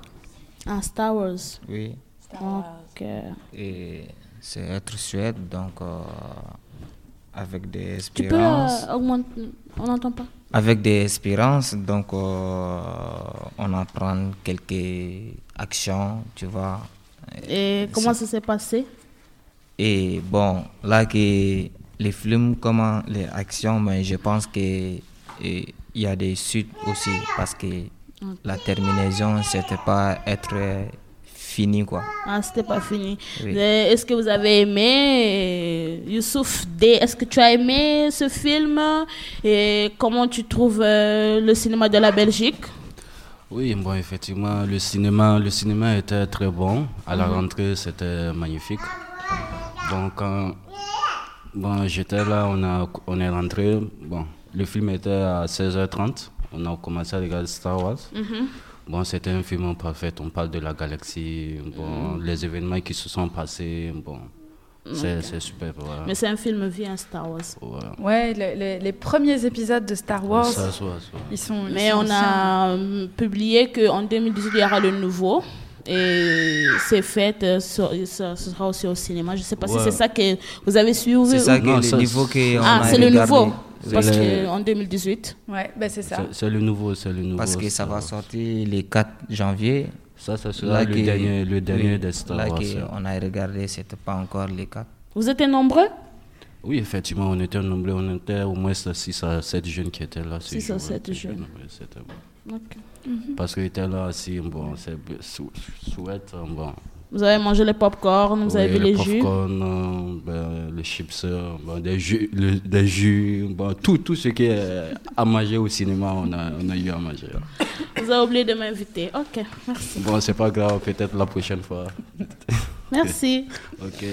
Ah, Star Wars. Oui. Star Wars. Okay. Et c'est être chouette, donc avec des espérances. Tu peux augmenter, on n'entend pas. Avec des espérances, donc on apprend quelques actions, tu vois. Et comment ça s'est passé? Et bon, là que les films, comment les actions, mais je pense que il y a des suites aussi parce que la terminaison, c'était pas être fini quoi. Ah, c'était pas fini. Oui. Est-ce que vous avez aimé Youssouf D? Est-ce que tu as aimé ce film et comment tu trouves le cinéma de la Belgique? Oui, bon, effectivement, le cinéma était très bon. À la rentrée, c'était magnifique. Donc bon, j'étais là, on est rentré. Bon, le film était à 16h30. On a commencé à regarder Star Wars. Bon, c'était un film parfait. On parle de la galaxie, bon, les événements qui se sont passés. Bon, c'est super. Voilà. Mais c'est un film vie, hein, Star Wars. Voilà. Ouais, les premiers épisodes de Star Wars. Ils sont. Mais on a publié qu'en 2018, il y aura le nouveau. Et c'est fait, ça sera aussi au cinéma. Je ne sais pas si c'est ça que vous avez suivi. C'est ça, le niveau qu'on a regardé. Le nouveau, parce qu'en 2018. Ouais, ben c'est ça. C'est le nouveau. Parce que ça va sortir le 4 janvier. Ça, ça sera le dernier de Star Wars. Là qu'on a regardé, ce n'était pas encore le 4. Vous étiez nombreux? Oui, effectivement, on était nombreux. On était au moins 6 à 7 jeunes qui étaient là. 6 à 7 jeunes. C'était bon. Okay. Parce qu'il était là aussi, bon, c'est chouette. Bon. Vous avez mangé les pop-corn, vous avez vu les jus. Les pop-corn, les chips, des jus, bon, tout ce qui est à manger au cinéma, on a eu à manger. Vous avez oublié de m'inviter, ok, merci. Bon, c'est pas grave, peut-être la prochaine fois. Merci. Ok.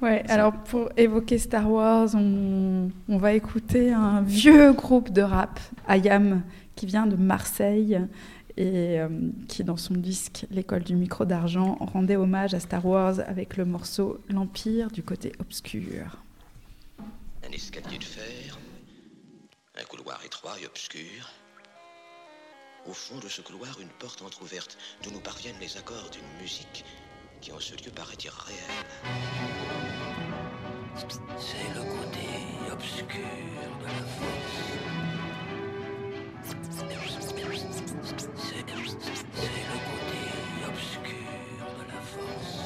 Ouais, alors pour évoquer Star Wars, on va écouter un vieux groupe de rap, IAM, qui vient de Marseille et qui, dans son disque L'École du micro d'argent, rendait hommage à Star Wars avec le morceau L'Empire du côté obscur. Un escalier de fer, un couloir étroit et obscur. Au fond de ce couloir, une porte entrouverte d'où nous parviennent les accords d'une musique qui en ce lieu paraît irréelle. C'est le côté obscur de la force. C'est le côté obscur de la force.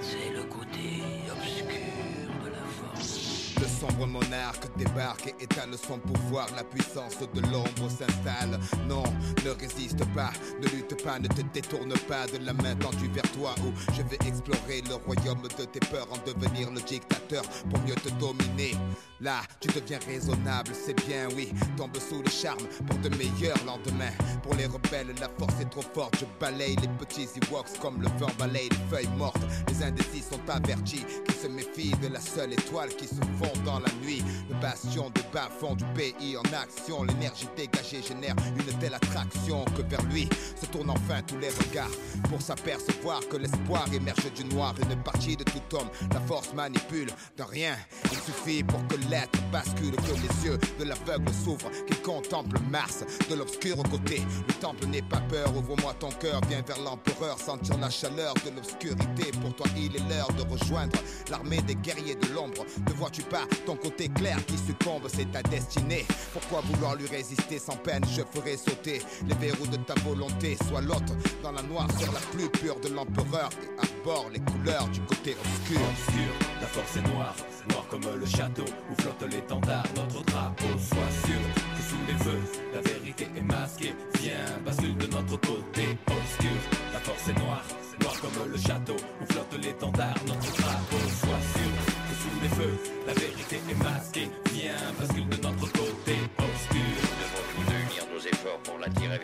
C'est le côté obscur de la force. Le sombre monarque débarque et étale son pouvoir. La puissance de l'ombre s'installe. Non, ne résiste pas, ne lutte pas, ne te détourne pas de la main tendue vers toi. Où je vais explorer le royaume de tes peurs en devenir le dictateur pour mieux te dominer. Là, tu deviens raisonnable, c'est bien, oui. Tombe sous le charme pour de meilleurs lendemains. Pour les rebelles, la force est trop forte. Je balaye les petits Ewoks comme le vent balaye les feuilles mortes. Les indécis sont avertis qui se méfient de la seule étoile qui se fond dans la nuit. Le bastion de bas-fond du pays en action. L'énergie dégagée génère une telle attraction que vers lui se tournent enfin tous les regards. Pour s'apercevoir que l'espoir émerge du noir. Une partie de tout homme, la force manipule de rien. Il suffit pour que l'être bascule, que les yeux de l'aveugle s'ouvrent, qu'il contemple Mars de l'obscur au côté. Le temple n'est pas peur, ouvre-moi ton cœur, viens vers l'empereur, sentir la chaleur de l'obscurité. Pour toi, il est l'heure de rejoindre l'armée des guerriers de l'ombre. Ne vois-tu pas ton côté clair qui succombe, c'est ta destinée. Pourquoi vouloir lui résister sans peine, je ferai sauter les verrous de ta volonté. Sois l'autre dans la noirceur la plus pure de l'empereur et arbore les couleurs du côté obscur. Obscur, la force est noire, noire comme le château où flotte l'étendard, notre drapeau. Sois sûr que sous les feux, la vérité est masquée. Viens, bascule de notre côté obscur. La force est noire, noire comme le château où flotte l'étendard, notre drapeau. Sois sûr que sous les feux, la vérité est masquée. Viens, bascule de notre côté obscur. Nous devons tous unir nos efforts pour la tirer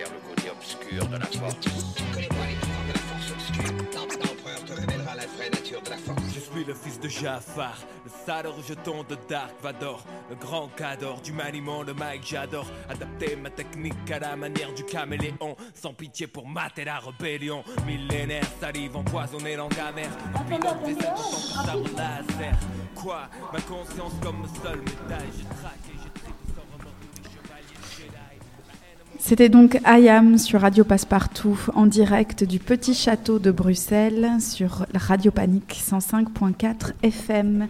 de la force. Tu ne connais pas les pouvoirs de la force obscure. L'empereur te révélera la vraie nature de la force. Je suis le fils de Jaafar, le sale rejeton de Dark Vador, le grand cador du maniement, le Mike j'adore. Adapter ma technique à la manière du caméléon, sans pitié pour mater la rébellion. Millénaire, salive empoisonnée, langue amère. Quoi, ma conscience comme seul médaille, je traque. C'était donc IAM sur Radio Passepartout, en direct du Petit Château de Bruxelles, sur Radio Panique 105.4 FM.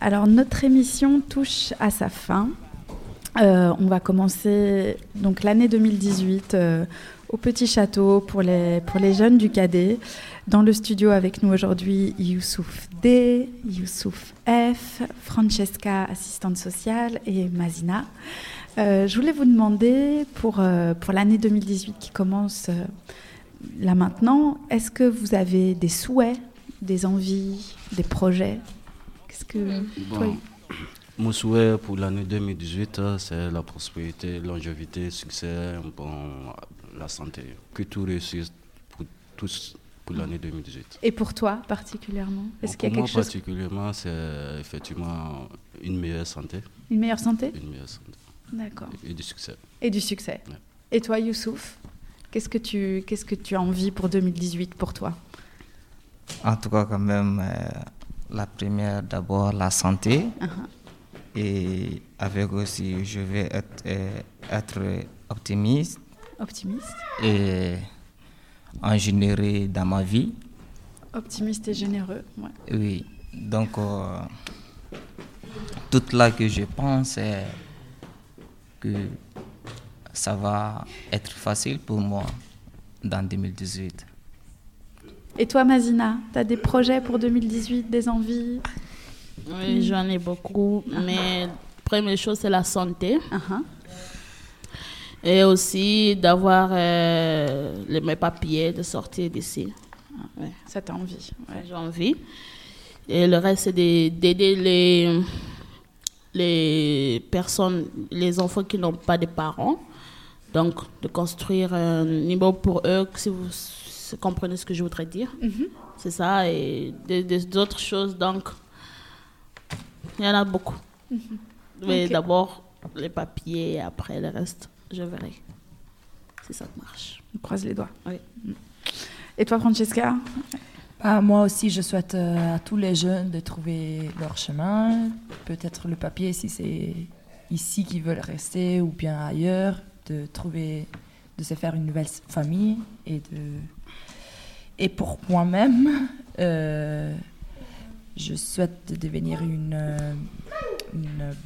Alors, notre émission touche à sa fin. On va commencer donc, l'année 2018 au Petit Château pour les jeunes du KD. Dans le studio avec nous aujourd'hui, Youssouf D, Youssouf F, Francesca, assistante sociale, et Mazina. Je voulais vous demander, pour l'année 2018 qui commence là maintenant, est-ce que vous avez des souhaits, des envies, des projets ? Qu'est-ce que... Bon, mon souhait pour l'année 2018, c'est la prospérité, longévité, le succès, bon, la santé. Que tout réussisse pour tous pour l'année 2018. Et pour toi particulièrement ? Est-ce qu'il y a quelque chose ? Pour moi particulièrement, c'est effectivement une meilleure santé. Une meilleure santé ? Une meilleure santé. D'accord. Et du succès. Et du succès. Ouais. Et toi, Youssouf, qu'est-ce que tu as envie pour 2018 pour toi ? En tout cas, quand même, la première, d'abord, la santé. Uh-huh. Et avec aussi, je vais être optimiste. Optimiste. Et en généreux dans ma vie. Optimiste et généreux, ouais. Oui. Donc, tout là que je pense, c'est... que ça va être facile pour moi dans 2018. Et toi, Mazina, tu as des projets pour 2018, des envies ? Oui, j'en ai beaucoup, mais première chose, c'est la santé. Uh-huh. Et aussi d'avoir mes papiers, de sortir d'ici. Ouais. Ça t'a envie ? Ouais. J'ai envie. Et le reste, c'est d'aider les personnes, les enfants qui n'ont pas de parents, donc de construire un niveau pour eux, si vous comprenez ce que je voudrais dire. Mm-hmm. C'est ça, et d'autres choses, donc il y en a beaucoup. Mm-hmm. Mais okay. D'abord les papiers, et après le reste, je verrai. C'est ça qui marche. On croise les doigts. Oui. Et toi, Francesca ? Moi aussi, je souhaite à tous les jeunes de trouver leur chemin, peut-être le papier si c'est ici qu'ils veulent rester ou bien ailleurs, de se faire une nouvelle famille et pour moi-même, je souhaite devenir une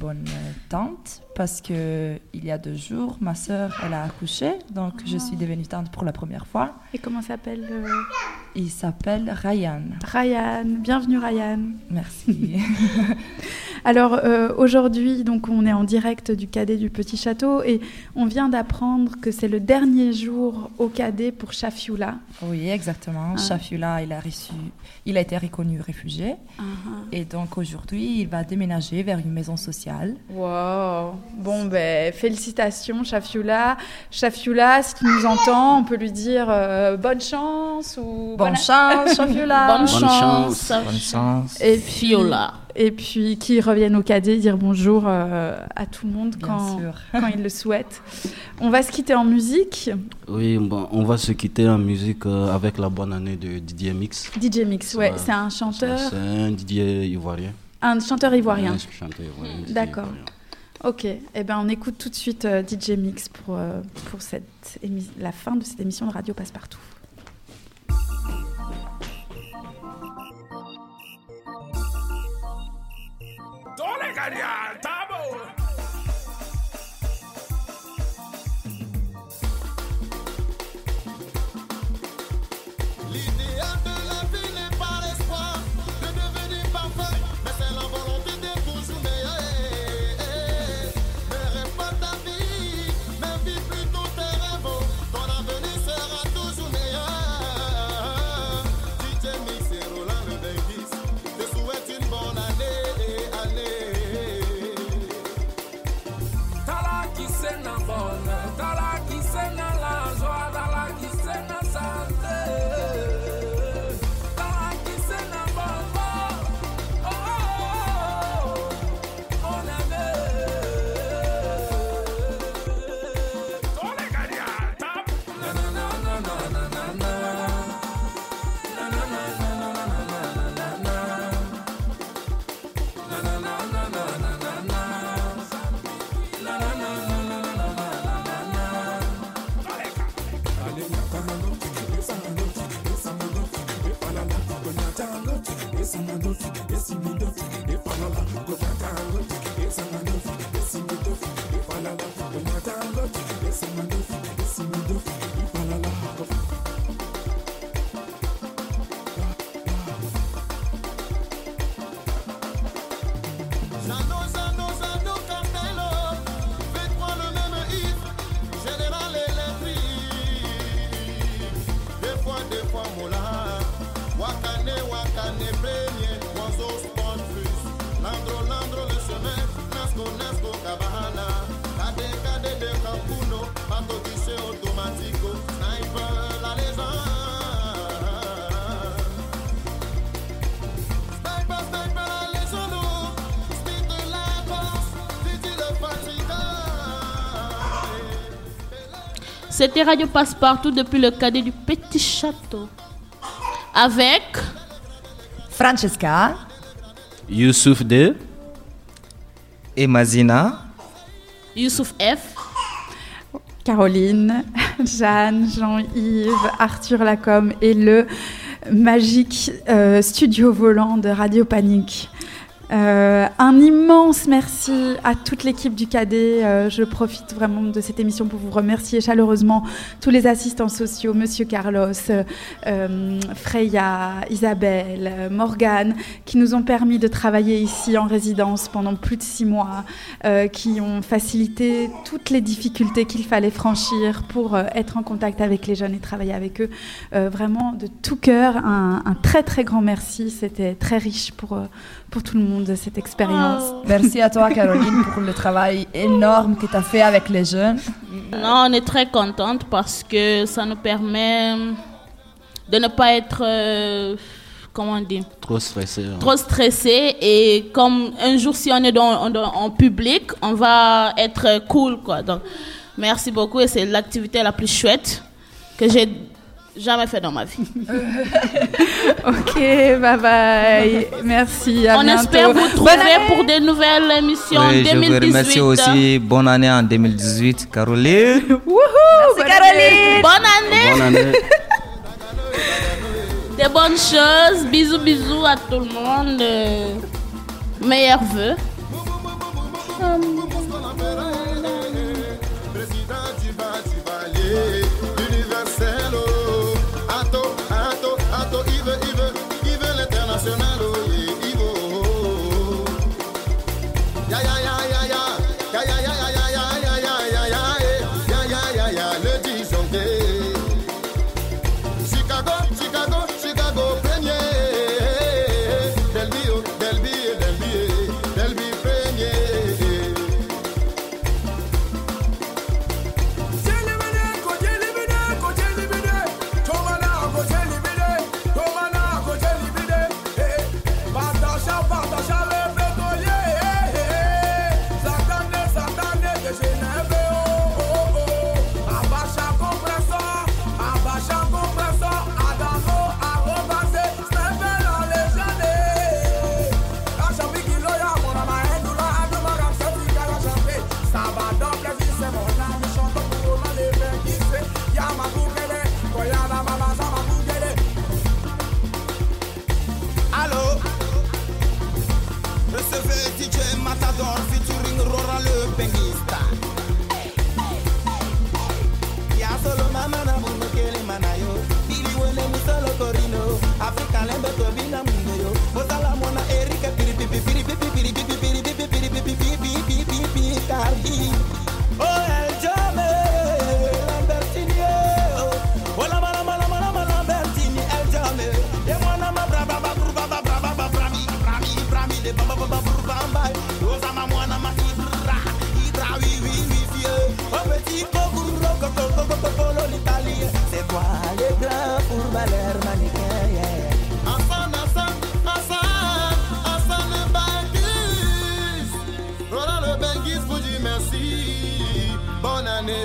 bonne tante parce que il y a 2 jours, ma sœur, elle a accouché, donc je suis devenue tante pour la première fois. Et comment s'appelle Il s'appelle Ryan. Ryan, bienvenue Ryan. Merci. Alors aujourd'hui, donc on est en direct du KD du Petit Château et on vient d'apprendre que c'est le dernier jour au KD pour Chafioula. Oui, exactement. Ah. Chafioula, il a été reconnu réfugié. Ah. Et donc aujourd'hui, il va déménager vers une maison sociale. Wow. Bon, ben, félicitations, Chafioula. Chafioula, si tu nous entends, on peut lui dire bonne chance ou... Bonne chance, Chafioula. Bonne chance. Bonne chance. Et Fiola. Et puis, qu'ils reviennent au cadet, dire bonjour à tout le monde quand ils le souhaitent. On va se quitter en musique. Oui, bon, on va se quitter en musique avec la bonne année de Didier Mix. Didier Mix, ouais, c'est un chanteur. C'est un Didier ivoirien. Un chanteur ivoirien. Un chanteur ivoirien. D'accord. Ivoirien. Ok, eh ben on écoute tout de suite DJ Mix pour la fin de cette émission de Radio Passepartout. Tala qui c'est na bonne, tala qui c'est na la joie, tala qui c'est C'était Radio Passepartout depuis le KD du Petit Château. Avec Francesca, Youssouf 2 et Mazina, Youssouf F, Caroline, Jeanne, Jean-Yves, Arthur Lacomme et le magique studio volant de Radio Panique. Un immense merci à toute l'équipe du KD. Je profite vraiment de cette émission pour vous remercier chaleureusement tous les assistants sociaux, Monsieur Carlos, Freya, Isabelle, Morgane, qui nous ont permis de travailler ici en résidence pendant plus de 6 mois, qui ont facilité toutes les difficultés qu'il fallait franchir pour être en contact avec les jeunes et travailler avec eux. Vraiment de tout cœur, un très très grand merci. C'était très riche pour tout le monde de cette expérience. Merci à toi, Caroline, pour le travail énorme que tu as fait avec les jeunes. Non, on est très contente parce que ça nous permet de ne pas être, trop stressé. Hein. Trop stressé, et comme un jour, si on est en public, on va être cool, quoi. Donc, merci beaucoup, et c'est l'activité la plus chouette que j'ai jamais fait dans ma vie. Ok, bye bye. Merci, à bientôt. On espère vous trouver pour des nouvelles émissions en 2018. Je vous remercie aussi. Bonne année en 2018, Caroline. Wouhou, merci, Caroline. Bonne année. Des bonnes choses. Bisous, bisous à tout le monde. Meilleurs vœux.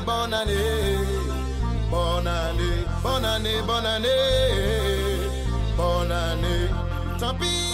Bonne année, bonne année, bonne année, tant pis.